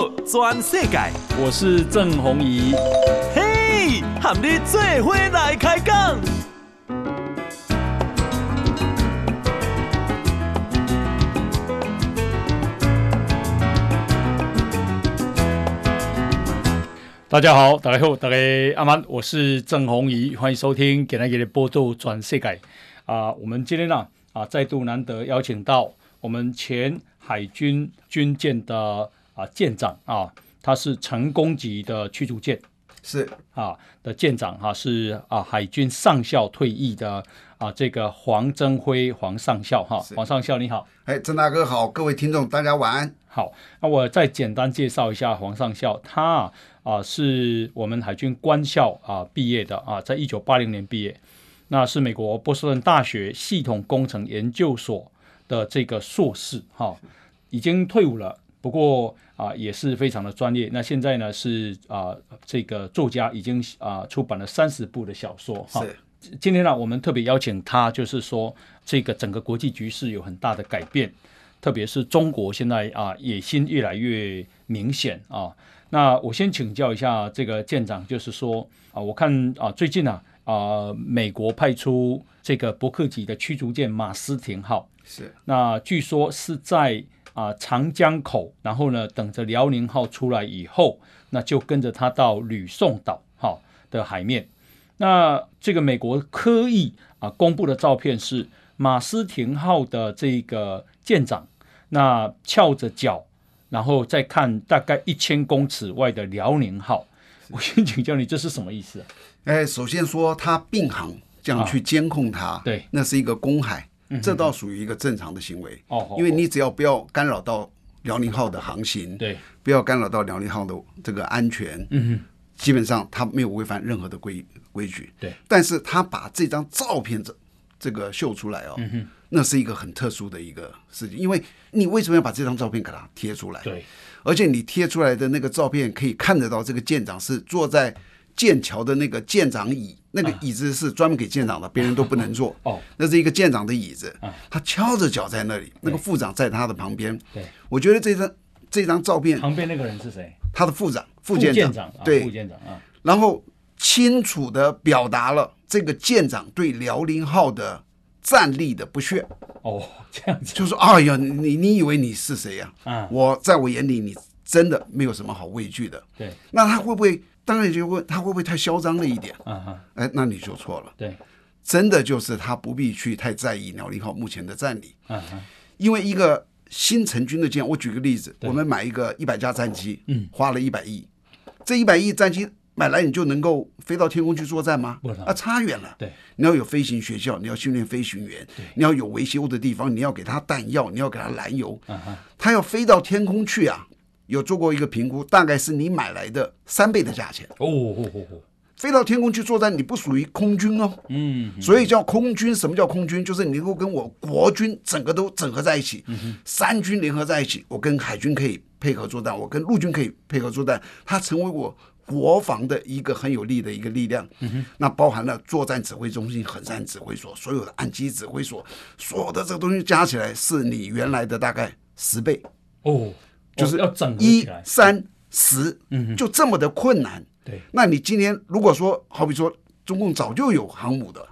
好，全世界，我是郑鸿仪。嘿，和你做伙来开讲。大家好，大家好，大家阿曼，我是郑鸿仪，欢迎收听今天的播做全世界。我们今天呢，再度难得邀请到我们前海军军舰的舰长啊，他是成功级的驱逐舰，是啊的舰长哈、是海军上校退役的这个黄征辉黄上校哈、黄上校你好，哎郑大哥好，各位听众大家晚安。好，那我再简单介绍一下黄上校，他是我们海军官校毕业的在1980年毕业，那是美国波士顿大学系统工程研究所的这个硕士哈，已经退伍了。不过也是非常的专业。那现在呢是这个作家已经出版了30部的小说哈。今天呢我们特别邀请他，就是说这个整个国际局势有很大的改变，特别是中国现在野心越来越明显那我先请教一下这个舰长，就是说我看最近美国派出这个伯克级的驱逐舰马斯廷号，是那据说是在长江口，然后呢等着辽宁号出来以后，那就跟着他到吕宋岛的海面。那这个美国刻意公布的照片是马斯廷号的这个舰长那翘着脚，然后再看大概1000公尺外的辽宁号。我先请教你这是什么意思首先说他并航这样去监控他对，那是一个公海，这倒属于一个正常的行为，因为你只要不要干扰到辽宁号的航行，对，不要干扰到辽宁号的这个安全，基本上他没有违反任何的规矩，对。但是他把这张照片这个秀出来那是一个很特殊的一个事情，因为你为什么要把这张照片给他贴出来？对，而且你贴出来的那个照片可以看得到，这个舰长是坐在舰桥的那个舰长椅，那个椅子是专门给舰长的，别人都不能坐那是一个舰长的椅子他翘着脚在那里，那个副长在他的旁边。对，我觉得这张照片旁边那个人是谁？他的副长，副舰长对，副舰长然后清楚的表达了这个舰长对辽宁号的战力的不屑这样子，就是哎呀，你以为你是谁呀我在我眼里你真的没有什么好畏惧的。对，那他会不会当然就问他会不会太嚣张了一点那你就错了。对，真的就是他不必去太在意辽宁号目前的战力因为一个新成军的舰，我举个例子，我们买一个100架战机花了100亿，这100亿战机买来你就能够飞到天空去作战吗？差远了。对，你要有飞行学校，你要训练飞行员，你要有维修的地方，你要给他弹药，你要给他燃油他要飞到天空去有做过一个评估，大概是你买来的3倍的价钱飞到天空去作战，你不属于空军所以叫空军。什么叫空军？就是你能够跟我国军整个都整合在一起三军联合在一起，我跟海军可以配合作战，我跟陆军可以配合作战，它成为我国防的一个很有力的一个力量那包含了作战指挥中心、横山指挥所、所有的岸基指挥所，所有的这个东西加起来是你原来的大概10倍就是要整1、3、10就这么的困难。对，那你今天如果说好比说中共早就有航母的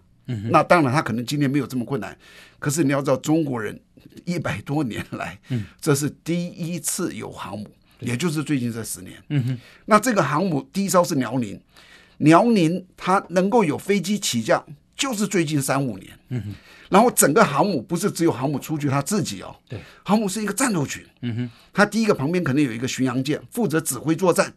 那当然他可能今天没有这么困难，可是你要知道中国人100多年来这是第一次有航母也就是最近这10年那这个航母第一艘是辽宁它能够有飞机起降就是最近3、5年然后整个航母不是只有航母出去他自己对，航母是一个战斗群他第一个旁边可能有一个巡洋舰负责指挥作战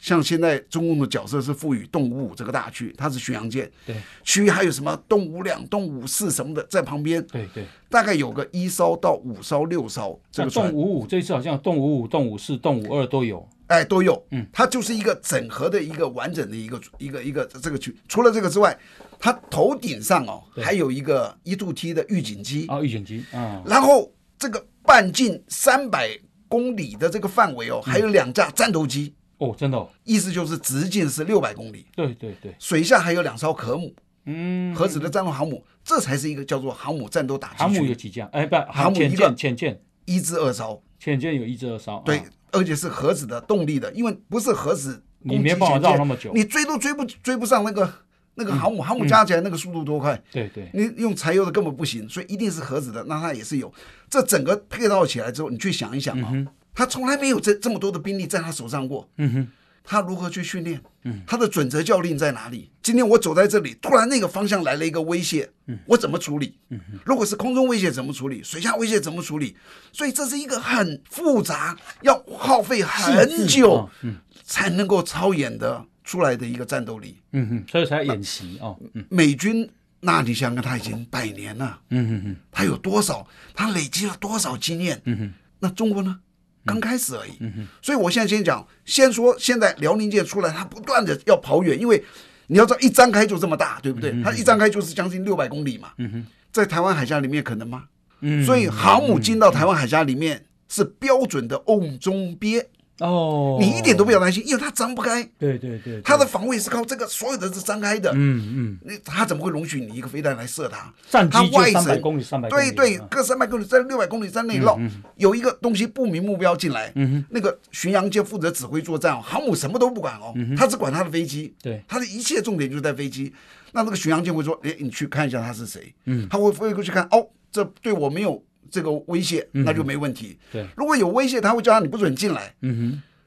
像现在中共的角色是赋予动武这个大区，它是巡洋舰，对，区域还有什么动武2、动武4什么的在旁边，对对，大概有个1艘到5艘6艘这个动武5，这次好像动武5、动武4、动武2都有，都有它就是一个整合的一个完整的一个这个区。除了这个之外，它头顶上还有一个1-2T的预警机然后这个半径300公里的这个范围还有2架战斗机。真的意思就是直径是600公里。对对对，水下还有2艘核母核子的战斗航母，这才是一个叫做航母战斗打击群。航母有几架？不，航母一个，潜舰1至2艘，潜舰有1至2艘。对而且是核子的动力的，因为不是核子攻击，你没办法绕那么久，你追都追不上那个航母，航母加起来那个速度多快？对对，你用柴油的根本不行，所以一定是核子的。那它也是有这整个配套起来之后，你去想一想啊，他从来没有这么多的兵力在他手上过。嗯哼。他如何去训练？他的准则教令在哪里？今天我走在这里，突然那个方向来了一个威胁，我怎么处理？如果是空中威胁怎么处理？水下威胁怎么处理？所以这是一个很复杂，要耗费很久才能够操演的出来的一个战斗力。嗯哼，所以才演习哦。美军，那你想想，他已经100年了。嗯哼，他有多少？他累积了多少经验？嗯哼，那中国呢？刚开始而已，所以我现在先说现在辽宁舰出来，它不断的要跑远，因为你要知道一张开就这么大，对不对？它一张开就是将近600公里嘛，在台湾海峡里面可能吗？所以航母进到台湾海峡里面是标准的瓮中鳖哦，你一点都不要担心，因为它张不开，对对对，它的防卫是靠这个所有的是张开的，它怎么会容许你一个飞弹来射它？战机就300公里，对对，各300公里在600公里之内绕，有一个东西不明目标进来，那个巡洋舰负责指挥作战哦，航母什么都不管哦，它只管它的飞机，对，它的一切重点就在飞机。那个巡洋舰会说，哎，你去看一下他是谁，他会飞过去看，哦，这对我没有这个威胁，那就没问题。对，如果有威胁，他会叫他你不准进来。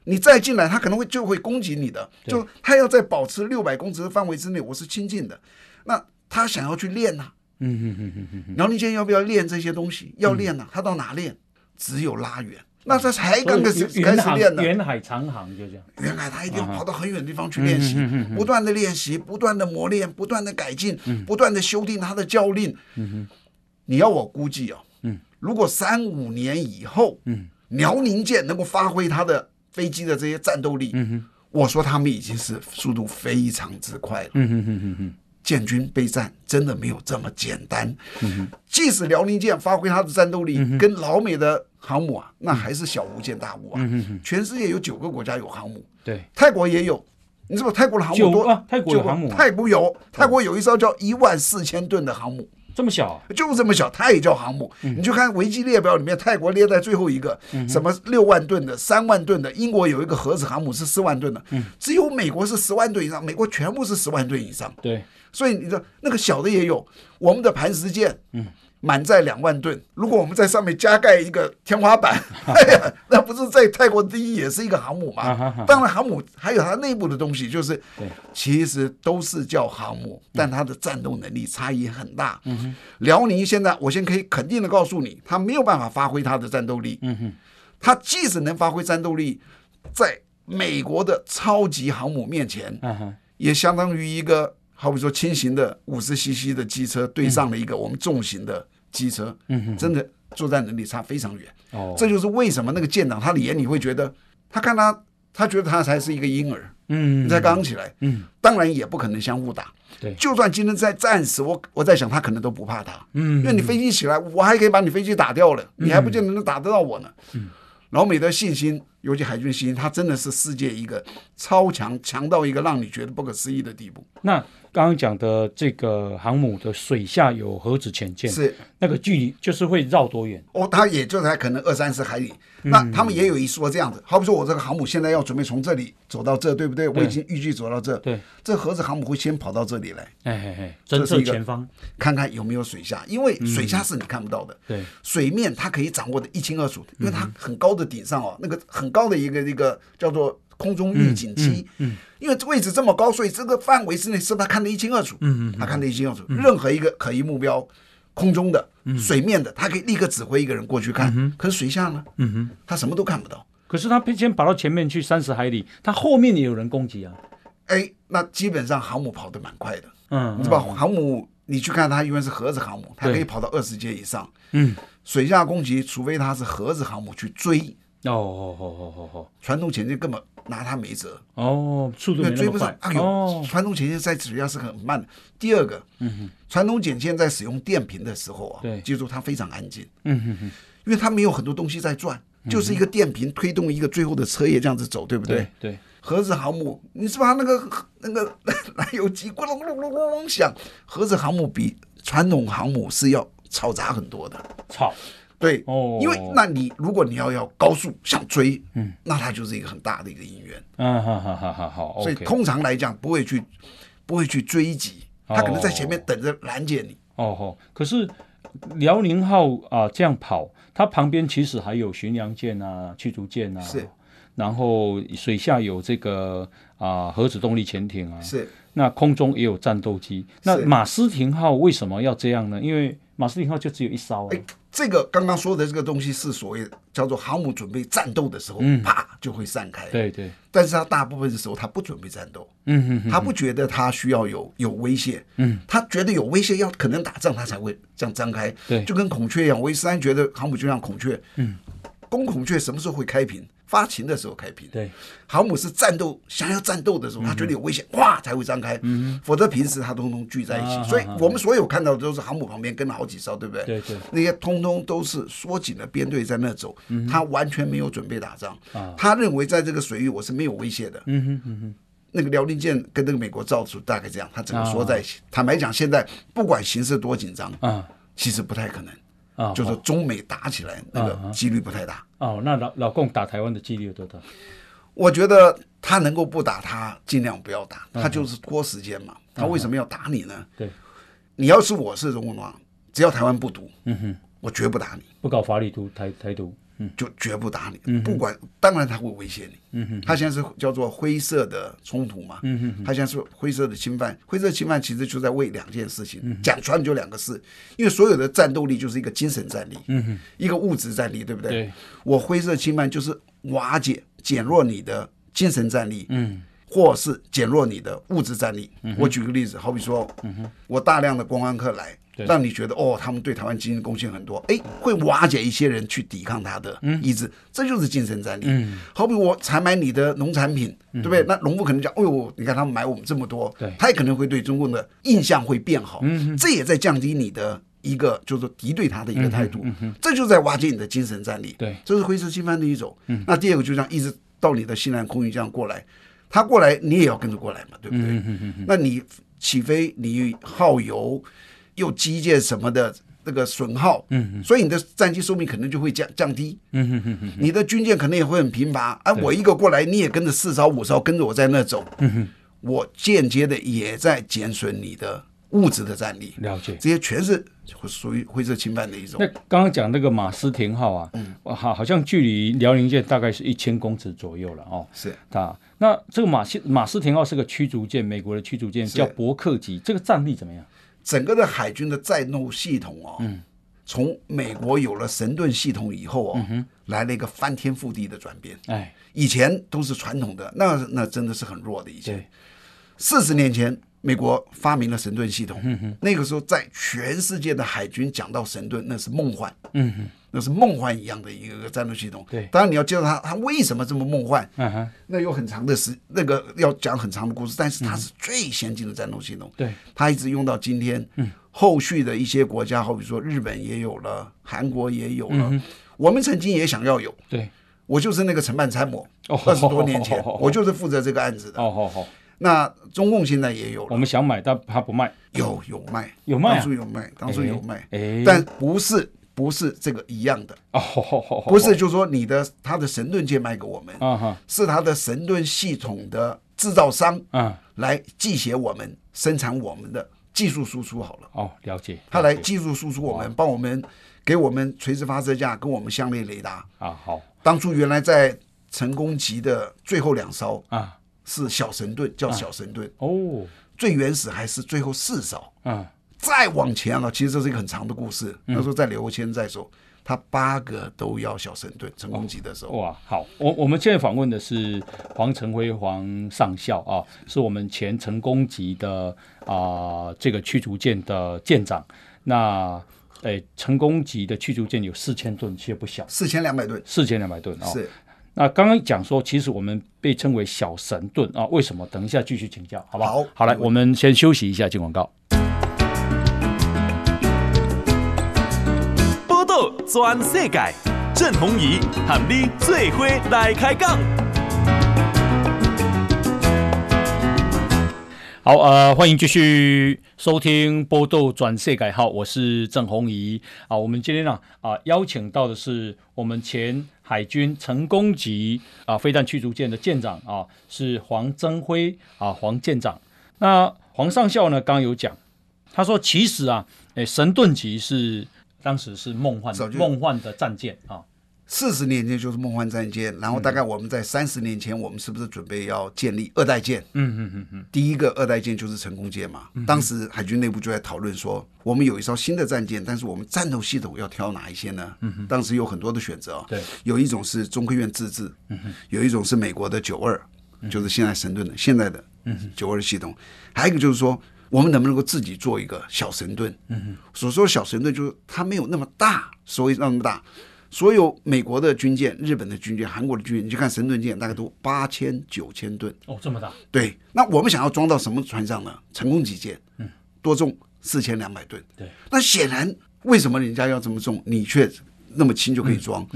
你再进来，他可能就会攻击你的。就他要在保持600公尺的范围之内，我是亲近的。那他想要去练呐，辽宁舰要不要练这些东西？要练呐，他到哪练？只有拉远。那他才刚开始练呢。远海长航就这样。远海他一定要跑到很远的地方去练习，不断的练习，不断的磨练，不断的改进，不断的修订他的教令。你要我估计啊。如果3-5年以后，辽宁舰能够发挥它的飞机的这些战斗力，我说他们已经是速度非常之快了。建军备战真的没有这么简单。即使辽宁舰发挥它的战斗力，跟老美的航母啊，那还是小巫见大巫啊。全世界有9个国家有航母，对，泰国也有。你知道泰国的航母多？啊，泰国有航母，泰国有一艘叫14000吨的航母。这么小，就这么小，它也叫航母。你就看维基列表里面，泰国列在最后一个，什么6万吨的、3万吨的，英国有一个核子航母是4万吨的，只有美国是10万吨以上，美国全部是10万吨以上。对，所以你知道那个小的也有，我们的磐石舰，满载2万吨，如果我们在上面加盖一个天花板，那不是在泰国第一也是一个航母吗？当然，航母还有它内部的东西，就是其实都是叫航母，但它的战斗能力差异很大。辽宁现在我先可以肯定的告诉你，它没有办法发挥它的战斗力。它即使能发挥战斗力，在美国的超级航母面前，也相当于一个好比说轻型的50cc 的机车对上了一个我们重型的机车，真的作战能力差非常远。这就是为什么那个舰长他的眼里会觉得，他觉得他才是一个婴儿，你才刚起来，当然也不可能相互打。就算今天在战时，我在想他可能都不怕他，因为你飞机起来，我还可以把你飞机打掉了，你还不见得能打得到我呢。老美的信心，尤其海军信心，它真的是世界一个超强，强到一个让你觉得不可思议的地步。那刚刚讲的这个航母的水下有核子潜舰，是那个距离就是会绕多远？哦，它也就才可能20-30海里。那他们也有一说这样子，好比说我这个航母现在要准备从这里走到这，对不对？我已经预计走到这，对，这核子航母会先跑到这里来，侦测前方，看看有没有水下，因为水下是你看不到的，对，水面它可以掌握的一清二楚，因为它很高的顶上哦，那个很高的一个叫做空中预警机，因为位置这么高，所以这个范围之内是他看得一清二楚，他看得一清二楚，任何一个可疑目标，空中的、水面的，他可以立刻指挥一个人过去看。可是水下呢？他什么都看不到。可是他先跑到前面去30海里，他后面也有人攻击啊。哎，那基本上航母跑得蛮快的，你知道吧？航母你去看它，因为是核子航母，它可以跑到20节以上。水下攻击，除非它是核子航母去追。传统潜舰根本拿它没辙哦，速度没那么快。哎呦，传统潜舰在水下是很慢的。第二个，传统潜舰在使用电瓶的时候啊，记住它非常安静，因为它没有很多东西在转，就是一个电瓶推动一个最后的车也这样子走，对不对？对。核子航母，你是把那个燃油机咕隆隆隆隆响，核子航母比传统航母是要吵杂很多的，吵。对哦，因为那你如果你要高速想追，嗯，那它就是一个很大的一个因缘。嗯，好，所以通常来讲不会去追击，它可能在前面等着拦截你。哦，可是辽宁号啊这样跑，它旁边其实还有巡洋舰啊、驱逐舰啊，是，然后水下有这个核子动力潜艇啊，是，那空中也有战斗机。那马斯廷号为什么要这样呢？因为马斯廷号就只有一艘啊。这个刚刚说的这个东西是所谓叫做航母准备战斗的时候，啪就会散开。对对。但是他大部分的时候他不准备战斗，他不觉得他需要有威胁，他觉得有威胁要可能打仗他才会这样张开。对，就跟孔雀一样，维斯安觉得航母就像孔雀，公孔雀什么时候会开屏？发情的时候开屏。对，航母是战斗，想要战斗的时候，他觉得有危险，哇才会张开，否则平时他通通聚在一起。所以我们所有看到的都是航母旁边跟了好几艘，对不对？对对，那些通通都是缩紧的编队在那走，他完全没有准备打仗，他认为在这个水域我是没有威胁的。那个辽宁舰跟那个美国造出大概这样，他整个缩在一起。坦白讲，现在不管形势多紧张，其实不太可能。就是中美打起来那个几率不太大。那老共打台湾的几率有多大？我觉得他能够不打，他尽量不要打，他就是拖时间嘛。他为什么要打你呢？对，你要是我是容共党，只要台湾不独，我绝不打你，不搞法理独台独，就绝不打你。不管，当然他会威胁你。他现在是叫做灰色的冲突嘛。他现在是灰色的侵犯，灰色侵犯其实就在为两件事情，讲穿了就两个事。因为所有的战斗力就是一个精神战力，一个物质战力，对不对？对，我灰色侵犯就是瓦解、减弱你的精神战力，或是减弱你的物质战力。我举个例子，好比说，我大量的观光客来。让你觉得他们对台湾经济贡献很多，会瓦解一些人去抵抗他的意志，这就是精神战力。好比我采买你的农产品，对不对？那农夫可能讲，你看他们买我们这么多，他也可能会对中共的印象会变好，这也在降低你的一个就是敌对他的一个态度，这就在瓦解你的精神战力。对，这是灰色侵犯的一种。那第二个就像一直到你的西南空域这样过来，他过来你也要跟着过来嘛，对不对？那你起飞，你耗油。又机械什么的那个损耗，所以你的战机寿命可能就会降低，你的军舰可能也会很贫乏。我一个过来，你也跟着四艘五艘跟着我在那走，我间接的也在减损你的物质的战力。了解，这些全是属于灰色侵犯的一种。那刚刚讲那个马斯廷号啊，好像距离辽宁舰大概是1000公尺左右了哦。是啊，那这个马斯廷号是个驱逐舰，美国的驱逐舰叫伯克级，这个战力怎么样？整个的海军的战斗系统从美国有了神盾系统以后来了一个翻天覆地的转变。以前都是传统的，那真的是很弱的。以前40年前美国发明了神盾系统，那个时候在全世界的海军讲到神盾，那是梦幻，那是梦幻一样的一个战斗系统。对，当然你要介绍它为什么这么梦幻，那有很长的那个要讲很长的故事，但是它是最先进的战斗系统。对，它一直用到今天。后续的一些国家，好比说日本也有了，韩国也有了，我们曾经也想要有。对，我就是那个承办参谋，20多年前我就是负责这个案子的。那中共现在也有了，我们想买，但他不卖。有卖，当初有卖，但不是这个一样的，不是就是说他的神盾舰卖给我们，是他的神盾系统的制造商来寄携我们生产我们的技术输出好了。了解，他来技术输出我们，帮我们给我们垂直发射架，跟我们相类雷达好，当初原来在成功级的最后2艘是小神盾，叫小神盾最原始还是最后4艘再往前了，其实这是一个很长的故事。那时候在刘谦在说，他8个都要小神盾，成功级的时候。哇，好，我们现在访问的是黄承辉黄上校啊，是我们前成功级的这个驱逐舰的舰长。那成功级的驱逐舰有4000吨，其实不小，4200吨，4200吨啊。是。那刚刚讲说，其实我们被称为小神盾啊，为什么？等一下继续请教，好不好？好，来，我们先休息一下，进广告。报道全世界，郑鸿仪和你做伙来开讲。好，欢迎继续收听报道全世界，好，我是郑鸿仪啊。我们今天邀请到的是我们前海军成功级飞弹驱逐舰的舰长是黄增辉黄舰长。那黄上校呢，刚有讲，他说其实神盾级是当时是梦幻的战舰啊。40年前就是梦幻战舰，然后大概我们在30年前，我们是不是准备要建立二代舰？第一个二代舰就是成功舰嘛。当时海军内部就在讨论说，我们有一艘新的战舰，但是我们战斗系统要挑哪一些呢？当时有很多的选择对，有一种是中科院自制，有一种是美国的92，就是现在神盾的现在的92系统，还有一个就是说，我们能不能够自己做一个小神盾？所说小神盾就是它没有那么大，所以那么大。所有美国的军舰、日本的军舰、韩国的军舰，你去看神盾舰，大概都8000、9000吨哦，这么大。对，那我们想要装到什么船上呢？成功级舰，多重4200吨。对，那显然为什么人家要这么重，你却那么轻就可以装？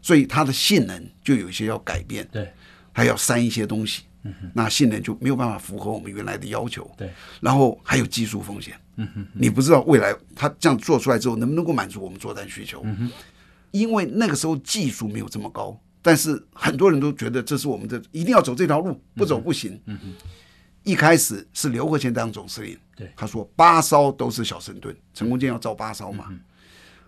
所以它的性能就有一些要改变，对，还要删一些东西，那性能就没有办法符合我们原来的要求，对。然后还有技术风险，你不知道未来它这样做出来之后能不能够满足我们作战需求，因为那个时候技术没有这么高，但是很多人都觉得这是我们的一定要走这条路，不走不行。一开始是刘和前当总司令，他说8艘都是小神盾，成功舰要造8艘嘛。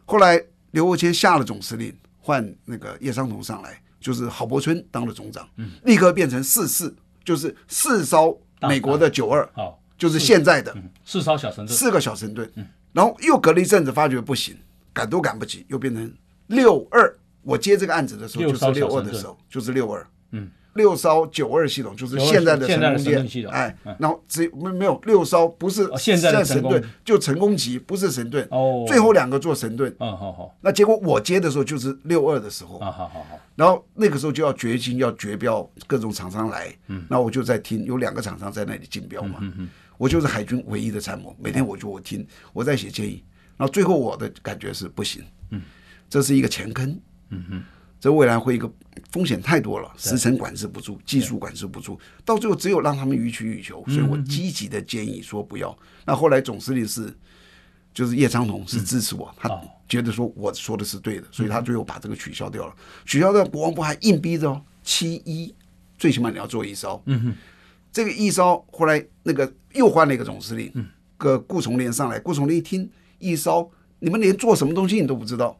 后来刘和前下了总司令，换那个叶商同上来，就是郝柏村当了总长，立刻变成4就是4艘美国的92，就是现在的4艘小神盾，4个小神盾。然后又隔了一阵子，发觉不行，赶都赶不及，又变成62，我接这个案子的时候就是62的时候，就是62，6艘92系统就是现在的成功舰系统，然后只没有6艘不是现在的神盾，就成功级不是神盾，最后2个做神盾，那结果我接的时候就是62的时候，然后那个时候就要决心要决标，各种厂商来，那我就在听，有2个厂商在那里竞标嘛，我就是海军唯一的参谋，每天我听，我在写建议，然后最后我的感觉是不行，这是一个前坑，这未来会一个风险太多了，时程管制不住，技术管制不住，到最后只有让他们予取予求，所以我积极的建议说不要。那后来总司令就是叶昌同是支持我，他觉得说我说的是对的，所以他最后把这个取消掉了。取消掉，国防部还硬逼着7-1，最起码你要做1艘。这个1艘后来那个又换了一个总司令，顾从廉上来，顾从廉一听1艘。你们连做什么东西你都不知道，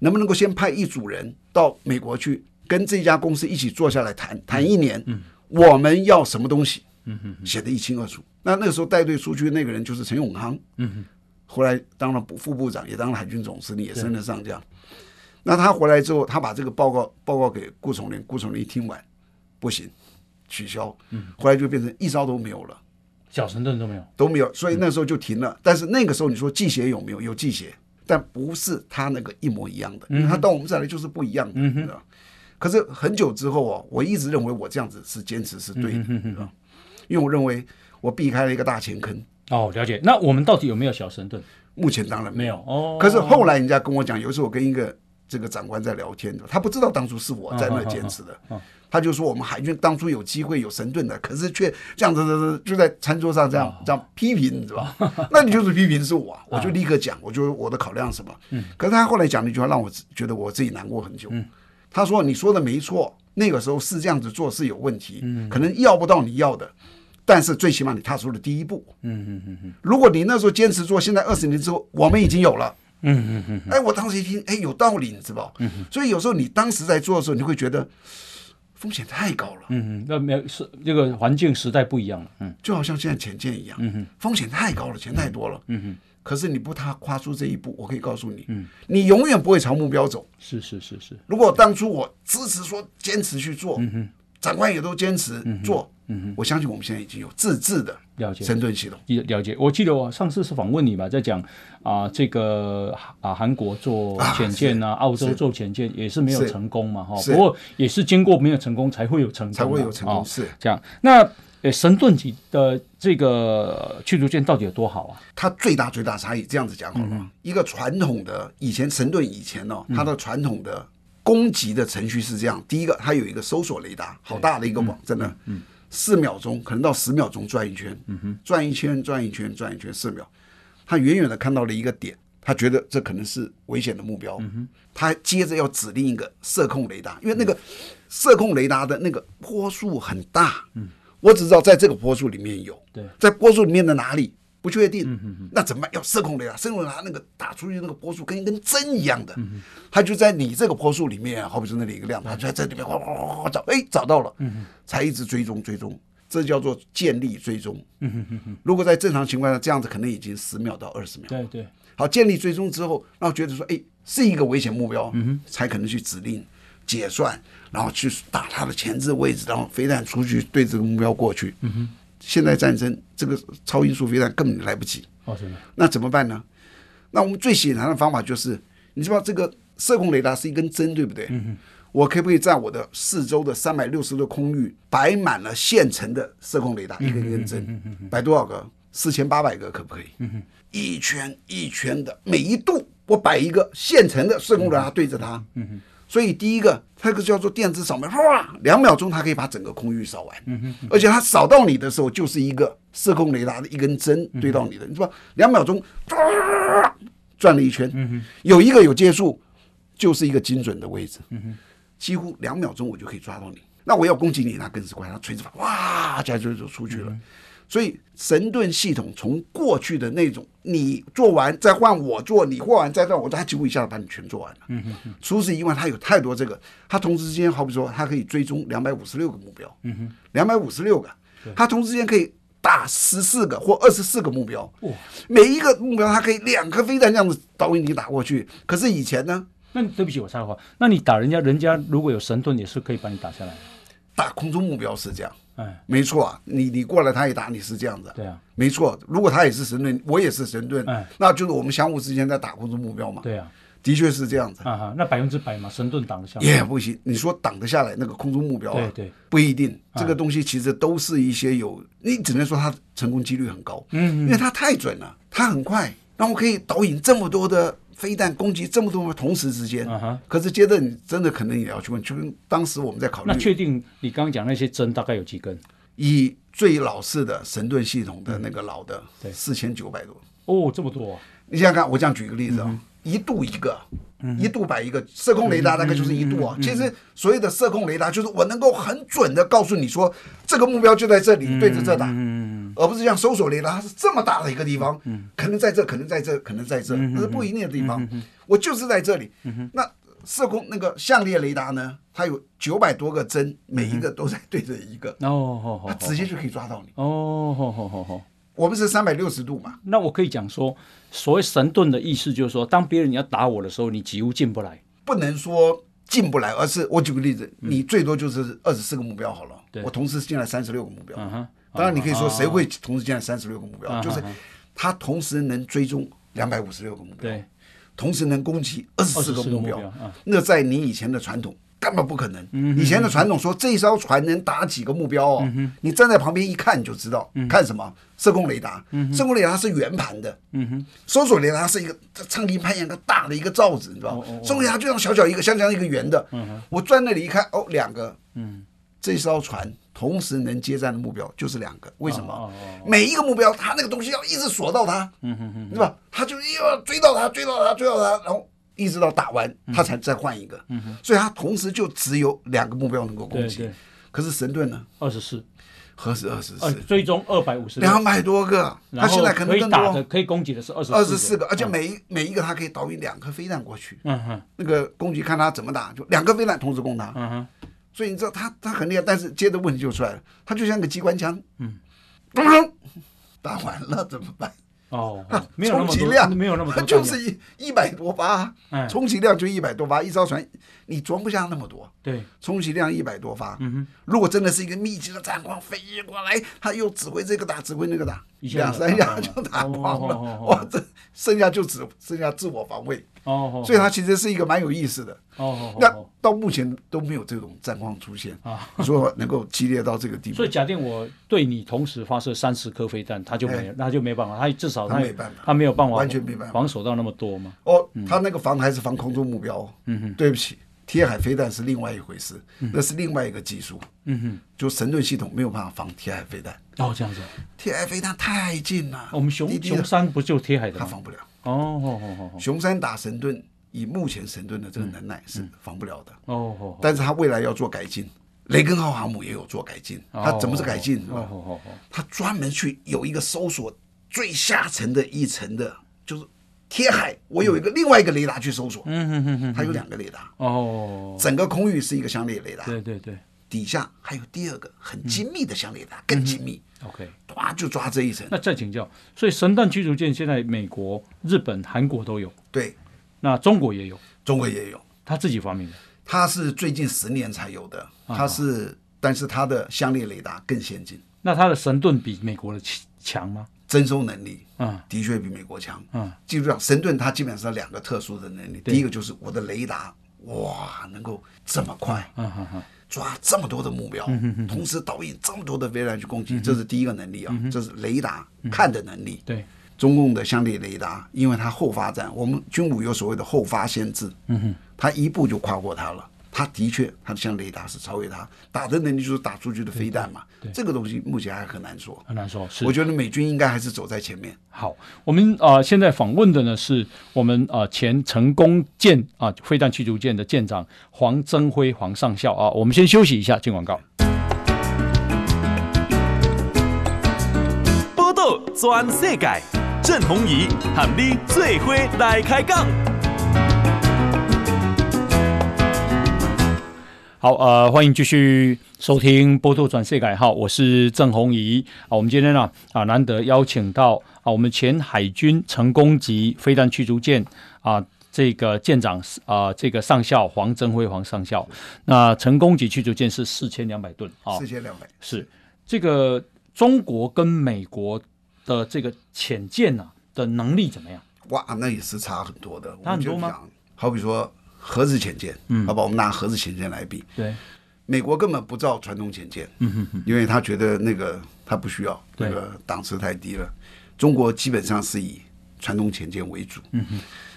能不能够先派一组人到美国去跟这家公司一起坐下来谈1年，我们要什么东西，写得一清二楚。那个时候带队出去那个人就是陈永康，后来当了副部长，也当了海军总司令，也升了上将。那他回来之后，他把这个报告给顾从廉，顾从廉一听完不行，取消，后来就变成1艘都没有了。小神盾都没有，所以那时候就停了。但是那个时候你说技协有没有？有技协，但不是他那个一模一样的，因为他到我们这来就是不一样的，知道。可是很久之后我一直认为我这样子是坚持是对的，因为我认为我避开了一个大前坑。哦，了解。那我们到底有没有小神盾？目前当然没有。可是后来人家跟我讲，有一次我跟一个这个长官在聊天，他不知道当初是我在那坚持的，他就说我们海军当初有机会有神盾的，可是却这样子就在餐桌上这样批评，你知道吧？那你就是批评是我，我就立刻讲，我就我的考量什么。可是他后来讲了一句话，让我觉得我自己难过很久。他说你说的没错，那个时候是这样子做是有问题，可能要不到你要的，但是最起码你踏出了第一步。如果你那时候坚持做，现在20年之后我们已经有了。我当时一听，有道理，你知道。所以有时候你当时在做的时候，你会觉得风险太高了。那没有是这个环境时代不一样了。就好像现在潜舰一样，风险太高了，钱太多了。可是你不跨出这一步，我可以告诉你，你永远不会朝目标走。是。如果当初我支持说坚持去做，长官也都坚持做，我相信我们现在已经有自制的神盾系统。了解。我记得我上次是访问你吧，在讲这个韩国做潜舰澳洲做潜舰也是没有成功嘛，不过也是经过没有成功才会有成功，是这样。那神盾级的这个驱逐舰到底有多好啊？它最大差异，这样子讲好了，一个传统的神盾以前它的传统的攻击的程序是这样，第一个它有一个搜索雷达，好大的一个网在那， 4秒钟，可能到10秒钟转一圈，转一圈转一圈转一圈4秒，他远远的看到了一个点，他觉得这可能是危险的目标，他接着要指令一个射控雷达，因为那个射控雷达的那个波数很大，我只知道在这个波数里面有，在波数里面的哪里不确定，那怎么办？要射控雷达，射控雷达那个打出去那个波数跟一根针一样的，他就在你这个波数里面，好比是那里一个量，他就在这里面哗哗哗哗找，找到了，才一直追踪，这叫做建立追踪。如果在正常情况下，这样子可能已经10秒到20秒。对，好，建立追踪之后，然后觉得说，是一个危险目标，才可能去指令解算，然后去打他的前置位置，然后飞弹出去对这个目标过去。现代战争这个超音速飞弹根本来不及，那怎么办呢？那我们最简单的方法就是，你知道这个射控雷达是一根针，对不对？我可不可以在我的四周的360度空域摆满了现成的射控雷达，一根一根针，摆多少个？4800个，可不可以？一圈一圈的，每一度我摆一个现成的射控雷达对着它。所以第一个，它叫做电子扫描，2秒钟它可以把整个空域扫完，而且它扫到你的时候就是一个射控雷达的一根针对到你的，你知道，2秒钟转了一圈，有一个有接触，就是一个精准的位置，几乎2秒钟我就可以抓到你。那我要攻击你，那更是快，它垂直哇，这就出去了。所以神盾系统从过去的那种你做完再换我做，你换完再换我做，它几乎一下子把你全做完了。除此以外，它有太多这个，它同时之间好比说它可以追踪256个目标，256个，它同时之间可以打14个或24个目标，每一个目标它可以2颗飞弹这样子导引你打过去。可是以前呢，那对不起我插话，那你打人家，人家如果有神盾也是可以把你打下来的。打空中目标是这样，没错啊，你过来他也打你是这样子，对啊，没错。如果他也是神盾，我也是神盾，那就是我们相互之间在打空中目标嘛，对啊，的确是这样子啊。那100%嘛，神盾挡得下来也不行。你说挡得下来那个空中目标啊，对，不一定。这个东西其实都是一些有，你只能说它成功几率很高，因为它太准了，它很快，然后可以导引这么多的飞弹攻击，这么多同时之间，可是接着你真的可能也要去问，就跟当时我们在考虑。那确定你刚刚讲那些针大概有几根？以最老式的神盾系统的那个老的，4900多。哦，这么多啊！你想想看，我这样举一个例子啊，一度一个，一度摆一个射控雷达，大概就是一度啊。其实所谓的射控雷达，就是我能够很准的告诉你说，这个目标就在这里，对着这打。而不是像搜索雷达，它是这么大的一个地方，可能在这，可能在这，可能在这，那是不一定的地方。我就是在这里。那射控那个项链雷达呢？它有900多个针，每一个都在对着一个。它直接就可以抓到你。我们是360度嘛。那我可以讲说，所谓神盾的意思就是说，当别人要打我的时候，你几乎进不来。不能说进不来，而是我举个例子，你最多就是24个目标好了。我同时进来36个目标。当然你可以说谁会同时进来36个目标，就是他同时能追踪256个目标，同时能攻击24个目标，那在你以前的传统根本不可能。以前的传统说这一艘船能打几个目标哦，你站在旁边一看你就知道，看什么？射控雷达，射控雷达是圆盘的，搜索雷达是一个苍蝇拍一样的大的一个罩子，你知道吧？射控雷达就像小小一个圆的，我转那里一看，2个，这艘船同时能接战的目标就是2个，为什么？每一个目标，他那个东西要一直锁到他，对吧？他就要追到他，然后一直到打完，他才再换一个。所以他同时就只有2个目标能够攻击。可是神盾呢？24，何止24？最终256，200多个。他现在可能更多，可以打的、可以攻击的是24个，而且每一个他可以导引2颗飞弹过去。那个攻击看他怎么打，就2颗飞弹同时攻他。所以你知道他很厉害，但是接着问题就出来了，他就像个机关枪，打完了怎么办？没有那么多，充其量没有那么多，就是100多发，充其量就100多发，一艘船你装不下那么多，对，充其量100多发。如果真的是一个密集的战况飞过来，他又指挥这个打，指挥那个打，2-3下就打光了，哇，这剩下就只剩下自我防卫。所以它其实是一个蛮有意思的。那到目前都没有这种战况出现，说能够激烈到这个地步。所以假定我对你同时发射30颗飞弹，它就没办法，它至少它没有办法，完全没办法防守到那么多嘛。它那个防还是防空中目标。对不起，铁海飞弹是另外一回事，那是另外一个技术。嗯哼，就神盾系统没有办法防铁海飞弹。哦，这样子。铁海飞弹太近了。我们熊山不就铁海的吗？他防不了。哦，熊山打神盾，以目前神盾的这个能耐是防不了的。哦，但是他未来要做改进。雷根号航母也有做改进，它怎么是改进？它专门去有一个搜索最下层的一层的，就是铁海。我有一个另外一个雷达去搜索，它有2个雷达。哦，整个空域是一个相列雷达，对对对，底下还有第2个很精密的相列雷达，更精密。OK， 抓就抓这一层。那再请教，所以神盾驱逐舰现在美国、日本、韩国都有，对，那中国也有，中国也有，他自己发明的。它是最近10年才有的，它是，但是它的相列雷达更先进。那它的神盾比美国的强吗？征收能力，的确比美国强。记住，神盾它基本上2个特殊的能力，第一个就是我的雷达，哇，能够这么快，抓这么多的目标，同时导引这么多的飞弹去攻击，这是第一个能力啊，这是雷达看的能力。对，中共的相对雷达，因为它后发展，我们军武有所谓的后发先至，它一步就跨过它了。它的确，它的相对雷达是超越它，打的能力就是打出去的飞弹嘛。这个东西目前还很难说，很难说。我觉得美军应该还是走在前面。好，我们现在访问的呢是我们前成功舰飞弹驱逐舰的舰长黄征辉黄上校啊。我们先休息一下，进广告。报道全世界。郑鸿仪和你做伙来开讲。好，欢迎继续收听《波多转世改》哈，我是郑鸿仪啊。我们今天呢难得邀请到我们前海军成功级飞弹驱逐舰这个舰长这个上校黄征辉黄上校。那成功级驱逐舰是4200吨啊，4200是这个中国跟美国的这个潜舰的能力怎么样？哇，那也是差很多的。差很多吗？好比说核子潜舰，好吧，我们拿核子潜舰来比。对，美国根本不造传统潜舰，因为他觉得那个他不需要，那个档次太低了。中国基本上是以传统潜舰为主，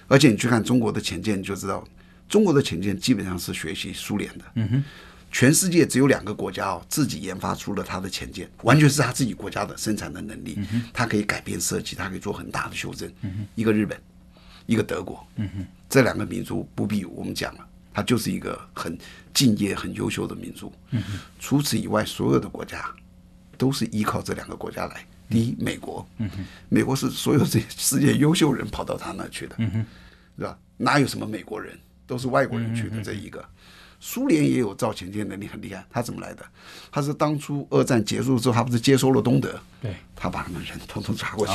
而且你去看中国的潜舰就知道，中国的潜舰基本上是学习苏联的。全世界只有2个国家自己研发出了它的潜舰，完全是他自己国家的生产的能力，它可以改变设计，它可以做很大的修正。一个日本，一个德国，这2个民族不必我们讲了，它就是一个很敬业、很优秀的民族。除此以外，所有的国家都是依靠这2个国家来。第一，美国，美国是所有这世界优秀人跑到他那去的，是吧？哪有什么美国人，都是外国人去的这一个。苏联也有造潜舰能力很厉害，他怎么来的？他是当初二战结束之后，他不是接收了东德，对，他把他们人统统抓过去，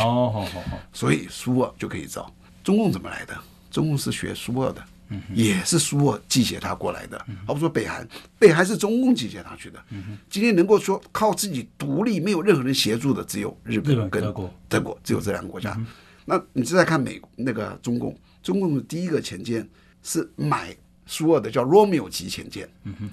所以苏俄就可以造。中共怎么来的？中共是学苏俄的，也是苏俄集结他过来的。好比说北韩，北韩是中共集结他去的。今天能够说靠自己独立，没有任何人协助的，只有日本跟德国，只有这2个国家。那你再看那个中共，中共的第1个潜舰是买。苏俄的叫 Romeo 级潜舰，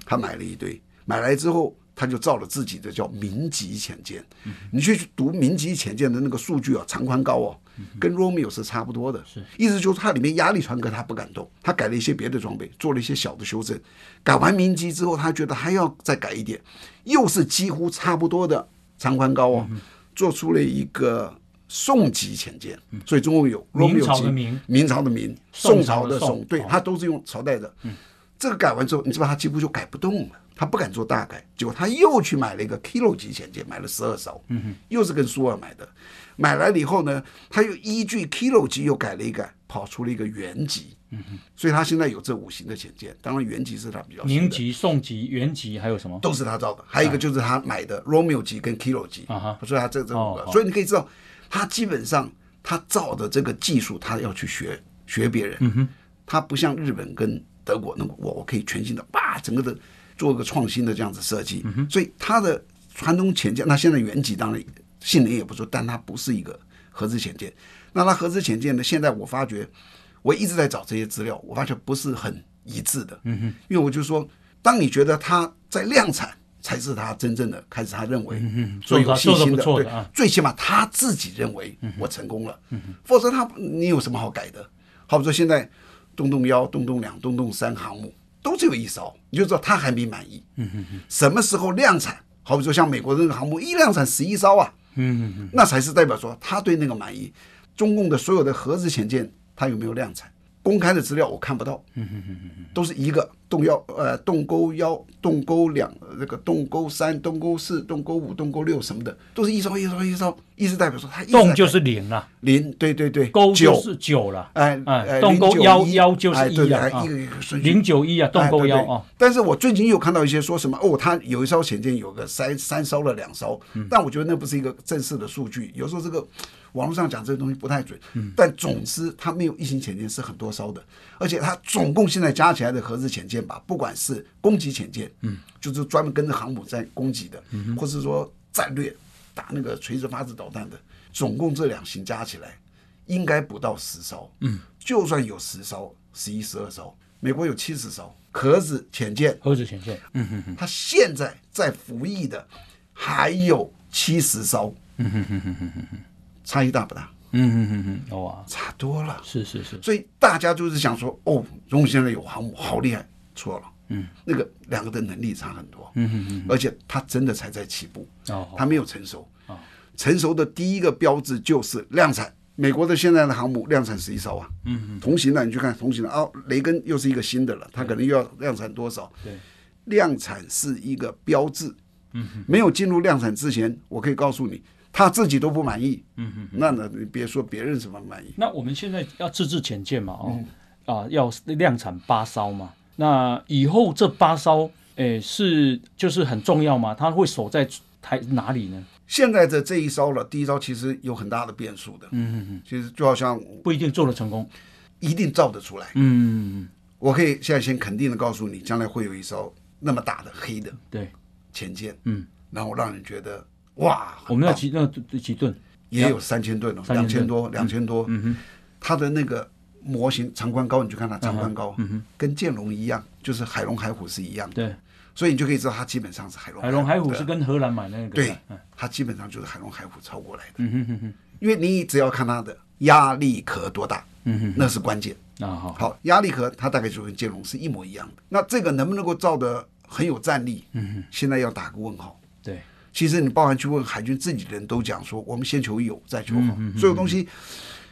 他买了一堆，买来之后他就造了自己的叫民级潜舰。你去读民级潜舰的那个数据长宽高跟 Romeo 是差不多的，意思就是它里面压力船壳他不敢动，他改了一些别的装备，做了一些小的修正。改完民级之后，他觉得还要再改一点，又是几乎差不多的长宽高做出了一个宋级潜舰。所以中国有明朝的明，明朝的明，宋朝的宋，对，它都是用朝代的。这个改完之后，你知道它几乎就改不动了，它不敢做大改。结果他又去买了一个 Kilo 级潜舰，买了12艘，又是跟苏俄买的。买来了以后呢，他又依据 Kilo 级又改了一改，跑出了一个原级。所以他现在有这5型的潜舰，当然原级是他比较新的。明级、宋级、原级还有什么？都是他造的。还有一个就是他买的 Romeo 级跟 Kilo 级，所以他这5个。所以你可以知道。他基本上他造的这个技术，他要去学别人。他不像日本跟德国，那我可以全新的整个的做一个创新的这样子设计。所以他的传统潜舰，那现在原级当然性能也不错，但它不是一个核子潜舰。那它核子潜舰呢？现在我发觉，我一直在找这些资料，我发觉不是很一致的。因为我就说，当你觉得它在量产。才是他真正的开始，他认为最有信心的，对，最起码他自己认为我成功了，否则你有什么好改的？好比说现在东东1、东东2、东东3航母，都只有一艘，你就知道他还没满意。什么时候量产？好比说像美国的那个航母一量产11艘啊，那才是代表说他对那个满意。中共的所有的核子潜舰，他有没有量产？公开的资料我看不到，都是一个洞沟1、洞沟2、那个洞沟3、洞沟4、洞沟5、洞沟6什么的，都是一艘，意思代表说它洞就是零了，零，对，沟就是9了，洞沟1就是1啊，091啊，洞沟1啊。但是我最近有看到一些说什么哦，它有一艘潜舰有个3艘了2艘，但我觉得那不是一个正式的数据，有时候这个网络上讲这个东西不太准，但总之它没有一型潜舰是很多艘的，而且它总共现在加起来的核子潜舰吧，不管是攻击潜舰，就是专门跟着航母在攻击的，或是说战略打那个垂直发射导弹的，总共这两型加起来应该不到10艘，就算有10艘、11、12艘，美国有70艘核子潜舰，它现在在服役的还有70艘。差异大不大？差多了，是。所以大家就是想说，哦，中国现在有航母，好厉害，错了，那个两个的能力差很多，而且它真的才在起步，它没有成熟，成熟的第一个标志就是量产。美国的现在的航母量产11艘啊，同型的你去看同型的哦，雷根又是一个新的了，它可能又要量产多少？对，量产是一个标志，没有进入量产之前，我可以告诉你。他自己都不满意，那你别说别人怎么满意。那我们现在要自制潜舰嘛，要量产8艘嘛。那以后这8艘，就是很重要嘛，它会守在哪里呢？现在的这一艘了，第一艘其实有很大的变数的，其实就好像不一定做得成功，一定造得出来，我可以现在先肯定的告诉你，将来会有一艘那么大的黑的潜舰，然后让人觉得。哇，我们要几吨，也有3000吨哦，2000多。它的那个模型长宽高，你去看它长宽高，跟剑龙一样，就是海龙海虎是一样的。对，所以你就可以知道它基本上是海龙。海龙海虎是跟荷兰买那个。对，它基本上就是海龙海虎抄过来的。因为你只要看它的压力壳多大，那是关键啊。好，压力壳它大概就跟剑龙是一模一样的。那这个能不能够造得很有战力？现在要打个问号。对。其实你包含去问海军自己的人都讲说，我们先求有再求好，所有东西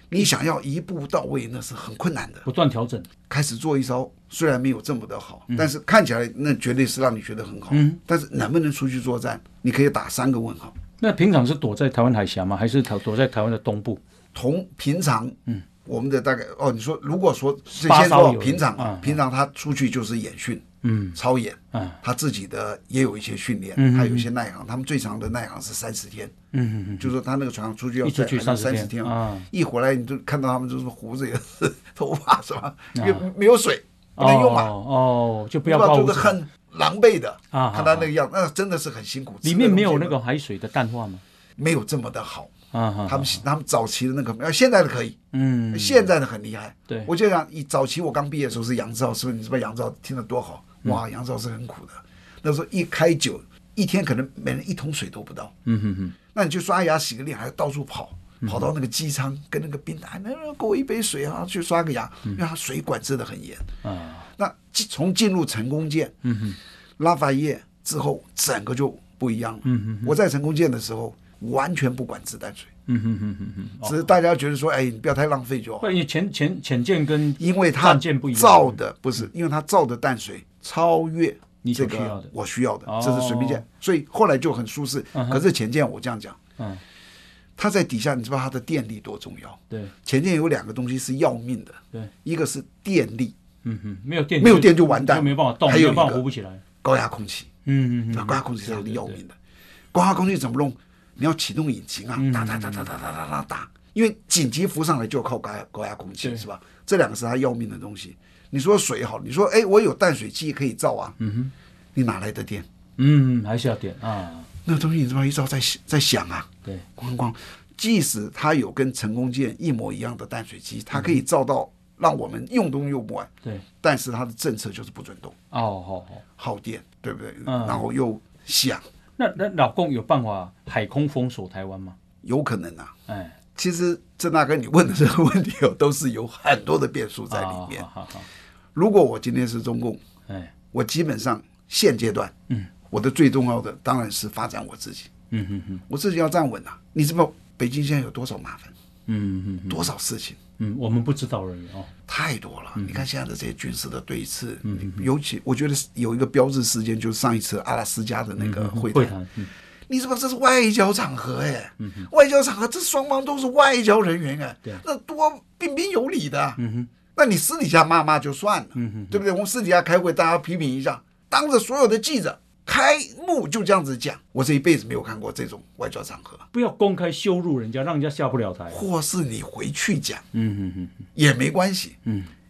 你想要一步到位那是很困难的，不断调整。开始做一艘虽然没有这么的好，但是看起来那绝对是让你觉得很好，但是能不能出去作战，你可以打3个问号。那平常是躲在台湾海峡吗？还是躲在台湾的东部？平常我们的大概哦，你说如果说先说平常他出去就是演训，操演，他自己的也有一些训练，他有一些耐航，他们最长的耐航是30天，就是说他那个船上出去要30天，一回来你就看到他们就是胡子也是头发什么，因为没有水不能用嘛，就不要抱着很狼狈的，看他那个样，那真的是很辛苦。里面没有那个海水的淡化吗？没有这么的好。他们早期的那个，现在的可以，现在的很厉害。对，我就想以早期我刚毕业的时候是杨照，是不是？你知道杨照听得多好，哇，杨照是很苦的。那时候一开酒，一天可能每人1桶水都不到。那你就刷牙洗个脸，还要到处跑到那个机舱跟那个兵台，给我一杯水啊，去刷个牙，因为他水管制得很严啊。那从进入成功舰，拉法叶之后，整个就不一样了。我在成功舰的时候。完全不管子弹水，只是大家觉得说，哎，你不要太浪费就好。因为潜舰跟战舰不一样，因为它造的淡水超越这个我需要的，这是水面舰，所以后来就很舒适。可是潜舰我这样讲，它在底下，你知道它的电力多重要？对，潜舰有2个东西是要命的，对，一个是电力，没有电就完蛋，没办法动，还有一个高压空气，高压空气是很要命的，高压空气怎么弄？你要启动引擎啊，打，因为紧急浮上来就靠高压空气，是吧？这2个是它要命的东西。你说水好，你说哎，我有淡水机可以造啊，你哪来的电？还是要电啊。那东西你怎么一照在响啊？对，即使它有跟成功舰一模一样的淡水机，它可以造到让我们用都用不完。对，但是它的政策就是不准动。耗电，对不对？然后又响。那老共有办法海空封锁台湾吗？有可能啊。其实郑大哥你问的这个问题都是有很多的变数在里面。如果我今天是中共，哎，我基本上现阶段，嗯，我的最重要的当然是发展我自己，嗯嗯嗯，我自己要站稳啊。你知不知道北京现在有多少麻烦？嗯嗯，多少事情？嗯，我们不知道而已哦，太多了。你看现在的这些军事的对峙，嗯，尤其我觉得有一个标志事件，就是上一次阿拉斯加的那个会谈。你知不知道这是外交场合哎？外交场合，这双方都是外交人员哎，那多彬彬有礼的。嗯哼，那你私底下骂骂就算了，嗯，对不对？我们私底下开会，大家批评一下，当着所有的记者。开幕就这样子讲，我这一辈子没有看过这种外交场合。不要公开羞辱人家，让人家下不了台。或是你回去讲，也没关系，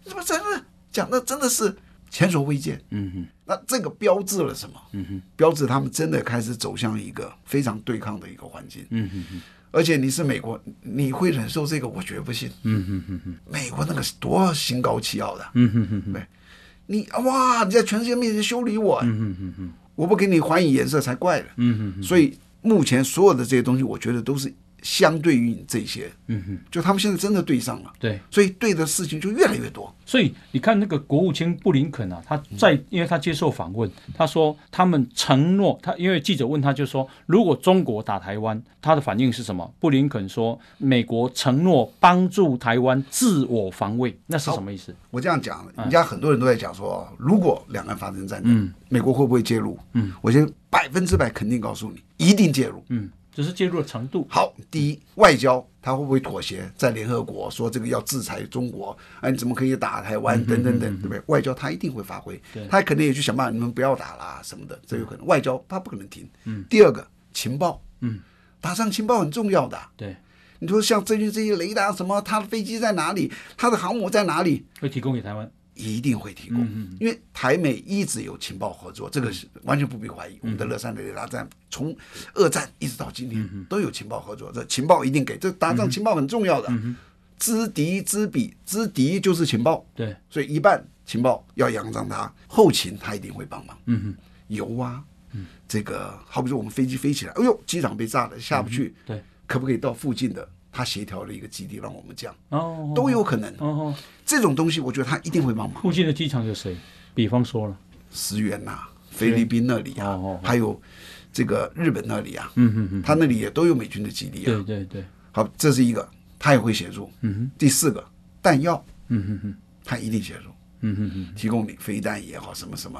怎么真的讲的真的是前所未见，那这个标志了什么？标志他们真的开始走向一个非常对抗的一个环境，而且你是美国，你会忍受这个？我绝不信，美国那个是多心高气傲的，你哇，你在全世界面前修理我，我不给你还以颜色才怪了，所以目前所有的这些东西，我觉得都是相对于你这些，就他们现在真的对上了，对，所以对的事情就越来越多。所以你看那个国务卿布林肯啊，他在因为他接受访问，他说他们承诺，他因为记者问他就说，如果中国打台湾，他的反应是什么？布林肯说，美国承诺帮助台湾自我防卫，那是什么意思？我这样讲，人家很多人都在讲说，如果两岸发生战争，美国会不会介入？我先100%肯定告诉你，一定介入。只是介入的程度。好，第一，外交他会不会妥协？在联合国说这个要制裁中国，哎，你怎么可以打台湾？等等等，对不对？外交他一定会发挥，他肯定也去想办法，你们不要打啦什么的，这有可能。外交他不可能停。第二个，情报，打仗情报很重要的。对，你说像这些雷达什么，他的飞机在哪里，他的航母在哪里，会提供给台湾。一定会提供，因为台美一直有情报合作，这个是完全不必怀疑。我们的乐山的雷达站从二战一直到今天都有情报合作，这情报一定给，这打仗情报很重要的，知敌知彼，知敌就是情报，对，所以一半情报要仰仗他，后勤他一定会帮忙，油啊，这个好比说我们飞机飞起来，哎呦，机场被炸了下不去，对，可不可以到附近的？他协调了一个基地让我们降，都有可能。这种东西我觉得他一定会帮忙。附近的机场有谁？比方说了，石原啊，菲律宾那里啊，还有这个日本那里啊，他那里也都有美军的基地啊。对对对，好，这是一个，他也会协助。第四个，弹药，他一定协助。提供你飞弹也好，什么什么，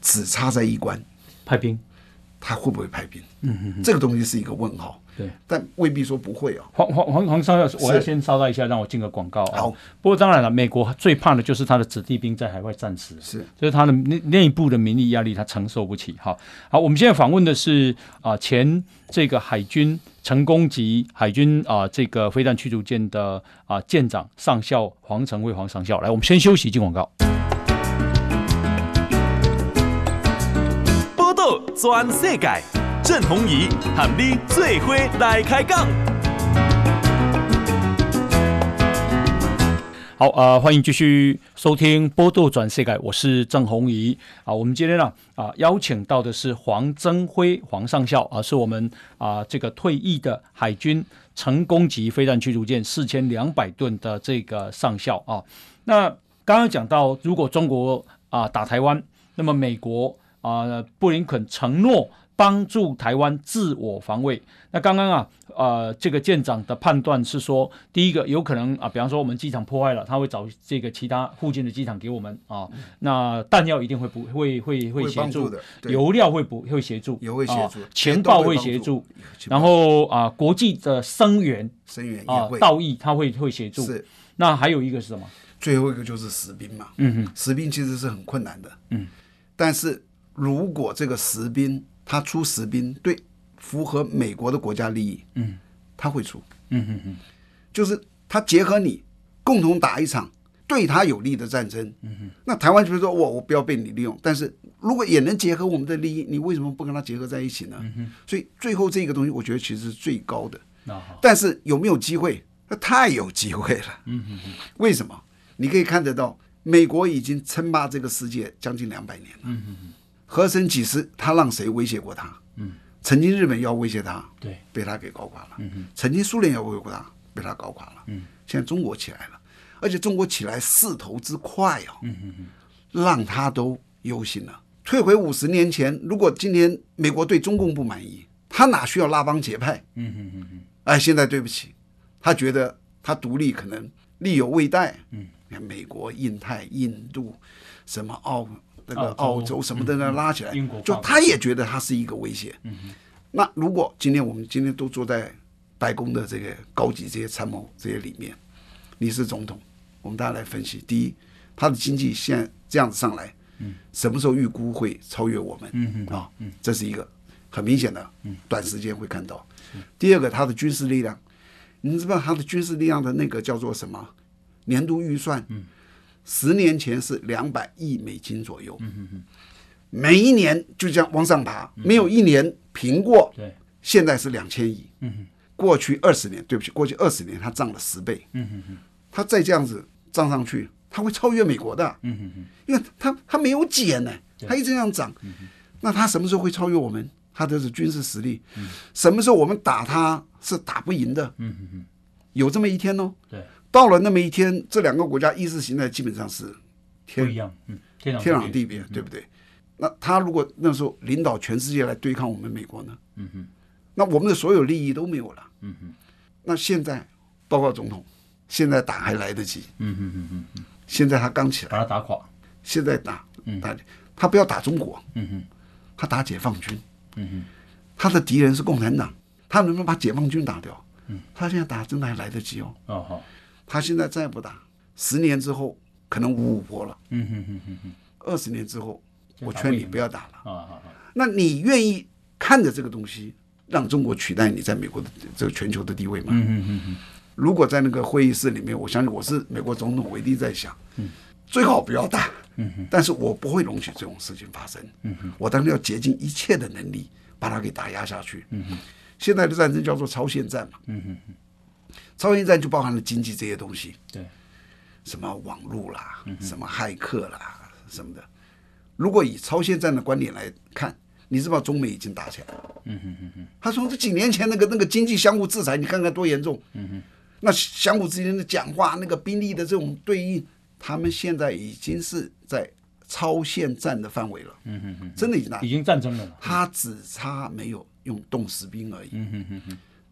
只差在一关，派兵。他会不会派兵？这个东西是一个问号。对，但未必说不会啊。黄少，我要先捎带一下，让我进个广告啊。好，不过当然了，美国最怕的就是他的子弟兵在海外战死，是，就是他的内部的民意压力，他承受不起。好，我们现在访问的是前这个海军成功级海军这个飞弹驱逐舰的舰长上校黄成卫黄上校。来，我们先休息，进广告。全世界，郑鸿仪和你做伙来开讲。好，欢迎继续收听《波多转世界》，我是郑鸿仪啊。我们今天呢邀请到的是黄征辉黄上校啊，是我们这个退役的海军成功级飞弹驱逐舰4200吨的这个上校啊。那刚刚讲到，如果中国打台湾，那么美国。布林肯承诺帮助台湾自我防卫。那刚刚这个舰长的判断是说，第一个有可能比方说我们机场破坏了，他会找这个其他附近的机场给我们那弹药一定会协助，油料会协助，也会协助，情报会协助，然后国际的声援道义他会协助。那还有一个是什么？最后一个就是实兵嘛。实兵其实是很困难的。但是。如果这个实兵他出实兵对符合美国的国家利益，他会出，就是他结合你共同打一场对他有利的战争，那台湾就是说我不要被你利用，但是如果也能结合我们的利益，你为什么不跟他结合在一起呢？所以最后这个东西我觉得其实是最高的，但是有没有机会？那太有机会了。为什么？你可以看得到美国已经称霸这个世界将近200年了。和珅几时他让谁威胁过他？曾经日本要威胁他，对，被他给搞垮了。曾经苏联要威胁过他，被他搞垮了。现在中国起来了，而且中国起来势头之快让他都忧心了。退回50年前，如果今天美国对中共不满意，他哪需要拉帮结派？哎，现在对不起，他觉得他独立可能力有未逮。美国、印太、印度、什么澳洲什么的拉起来，就他也觉得他是一个威胁。那如果今天我们今天都坐在白宫的这个高级这些参谋这些里面，你是总统，我们大家来分析：第一，他的经济现在这样子上来，什么时候预估会超越我们？这是一个很明显的，短时间会看到。第二个，他的军事力量，你知道他的军事力量的那个叫做什么？年度预算，10年前是200亿美金左右，每一年就这样往上爬，没有一年平过。现在是2000亿，过去20年，对不起，过去20年它涨了10倍，它再这样子涨上去，它会超越美国的，因为它没有减呢，它一直这样涨，那它什么时候会超越我们？它的军事实力，什么时候我们打它是打不赢的，有这么一天哦。对。到了那么一天，这两个国家意识形态基本上是不一样，天壤地别，对不对？那他如果那时候领导全世界来对抗我们美国呢？那我们的所有利益都没有了。那现在报告总统，现在打还来得及。现在他刚起来，把他打垮。现在打，他不要打中国，他打解放军。他的敌人是共产党，他能不能把解放军打掉？他现在打真的还来得及哦。他现在再不打，10年之后可能554了，20年之后我劝你不要打了。那你愿意看着这个东西让中国取代你在美国的这个全球的地位吗？如果在那个会议室里面，我相信我是美国总统，我一定在想，最好不要打，但是我不会容许这种事情发生，我当然要竭尽一切的能力把它给打压下去。现在的战争叫做超限战嘛。超限战就包含了经济这些东西，对，什么网络啦，什么骇客啦，什么的。如果以超限战的观点来看，你知道中美已经打起来了。他从这几年前那个经济相互制裁，你看看多严重。那相互之间的讲话，那个兵力的这种对应，他们现在已经是在超限战的范围了。真的已经战争了。他只差没有用动实兵而已。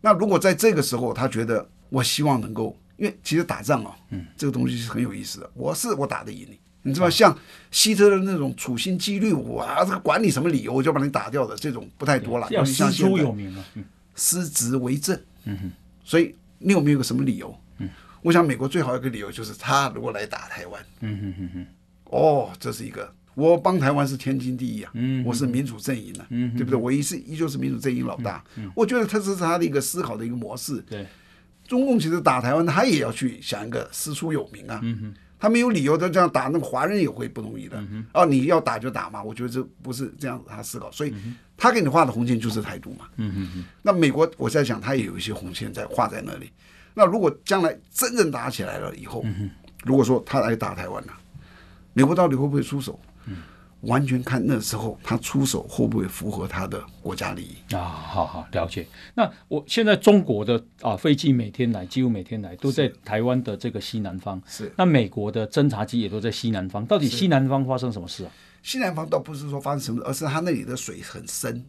那如果在这个时候，他觉得我希望能够，因为其实打仗啊，这个东西是很有意思的。我打得赢你，你知道，像希特勒那种处心积虑，我管你什么理由，我就把你打掉的这种不太多了。要师出有名嘛，师直为政。所以你有没有个什么理由？我想美国最好一个理由就是他如果来打台湾，这是一个。我帮台湾是天经地义啊，我是民主阵营的，对不对？我依旧是民主阵营老大，我觉得这是他的一个思考的一个模式。对，中共其实打台湾，他也要去想一个师出有名啊，他没有理由的这样打，那华人也会不同意的。你要打就打嘛，我觉得这不是这样子他思考，所以他给你画的红线就是台独嘛。那美国我在想，他也有一些红线在画在那里。那如果将来真正打起来了以后，如果说他来打台湾了，美国到底会不会出手？完全看那时候他出手会不会符合他的国家利益啊？好，了解。那我现在中国的飞机几乎每天来都在台湾的这个西南方，是。那美国的侦察机也都在西南方，到底西南方发生什么事啊？西南方倒不是说发生什么，而是他那里的水很深。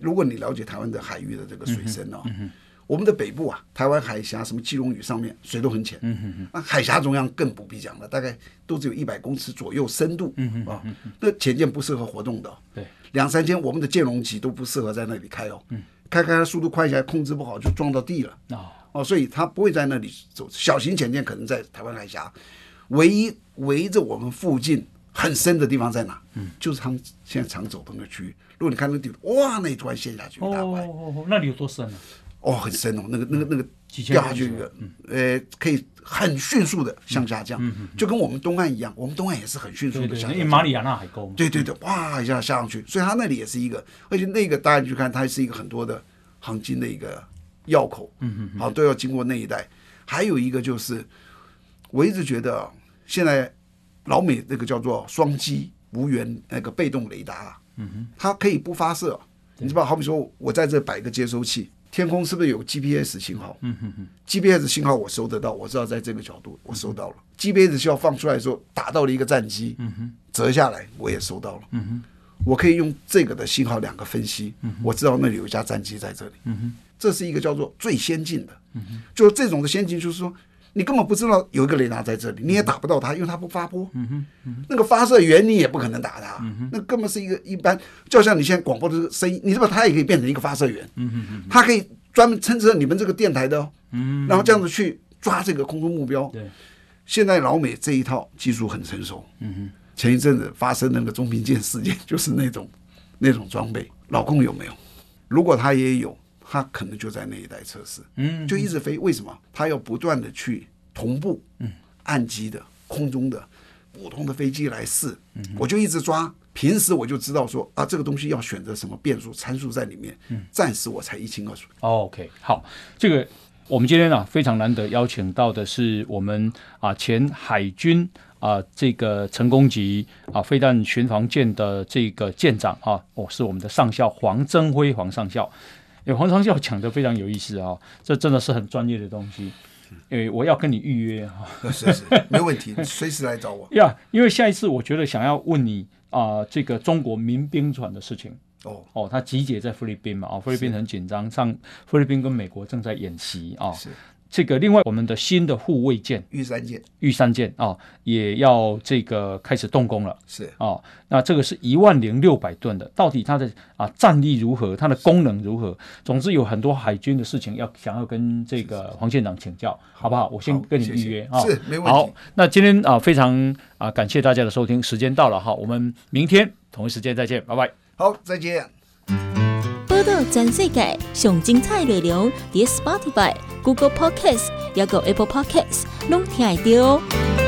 如果你了解台湾的海域的这个水深哦，我们的北部啊，台湾海峡什么基隆屿上面水都很浅，那海峡中央更不必讲了，大概都只有100公尺左右深度，那潜舰不适合活动的，对，2、3千我们的舰龙级都不适合在那里开哦，开速度快起来控制不好就撞到地了，所以它不会在那里走。小型潜舰可能在台湾海峡，唯一围着我们附近很深的地方在哪？就是他们现在常走的那个区域。如果你看那个地图，哇，那突然陷下去一大块，那里有多深呢？很深哦，那个掉下去，可以很迅速的向下降，就跟我们东岸一样，我们东岸也是很迅速的向下降，马里亚纳海沟，对，哇一下下上去，所以它那里也是一个，而且那个大家去看，它是一个很多的航经的一个要口，都要经过那一带。还有一个就是，我一直觉得现在老美那个叫做双击无源那个被动雷达啊，它可以不发射，你知道，好比说我在这摆一个接收器。天空是不是有 GPS 信号？GPS 信号我收得到，我知道在这个角度我收到了。GPS 信号放出来的时候打到了一个战机，折下来我也收到了，嗯哼，我可以用这个的信号两个分析，嗯，我知道那里有一架战机在这里，嗯哼，这是一个叫做最先进的，嗯哼，就这种的先进就是说你根本不知道有一个雷达在这里，你也打不到它，因为它不发波，嗯哼，嗯哼，那个发射源你也不可能打它，嗯哼，那根本是一个一般，就像你现在广播的声音，你知道它也可以变成一个发射源，嗯哼，嗯哼，它可以专门撑着你们这个电台的，哦，嗯，然后这样子去抓这个空中目标。对，现在老美这一套技术很成熟，嗯哼，前一阵子发生那个中平舰事件，就是那种装备，老共有没有？如果他也有，他可能就在那一带测试，嗯，就一直飞。为什么？他要不断的去同步，嗯，岸基的、空中的、不同的飞机来试，嗯，我就一直抓。平时我就知道说啊，这个东西要选择什么变数、参数在里面，嗯，暂时我才一清二楚。OK， 好，这个我们今天啊非常难得邀请到的是我们啊前海军。这个成功级飞弹巡防舰的这个舰长啊，是我们的上校黄征辉黄上校。黄上校讲的非常有意思啊，这真的是很专业的东西。我要跟你预约啊，是没问题，随时来找我。呀，因为下一次我觉得想要问你这个中国民兵船的事情。他集结在菲律宾嘛，菲律宾很紧张，上菲律宾跟美国正在演习啊。是。这个另外我们的新的护卫舰玉山舰啊，也要这个开始动工了，是啊，那这个是10600吨的，到底它的战力如何，它的功能如何，总之有很多海军的事情想要跟这个黄舰长请教，好不好？我先跟你预约啊，是没问题。好，那今天非常感谢大家的收听，时间到了哈，我们明天同一时间再见，拜拜。好，再见。播到全世界上精彩内容，在 Spotify、Google Podcast 也有 Apple Podcast 都听得到哦。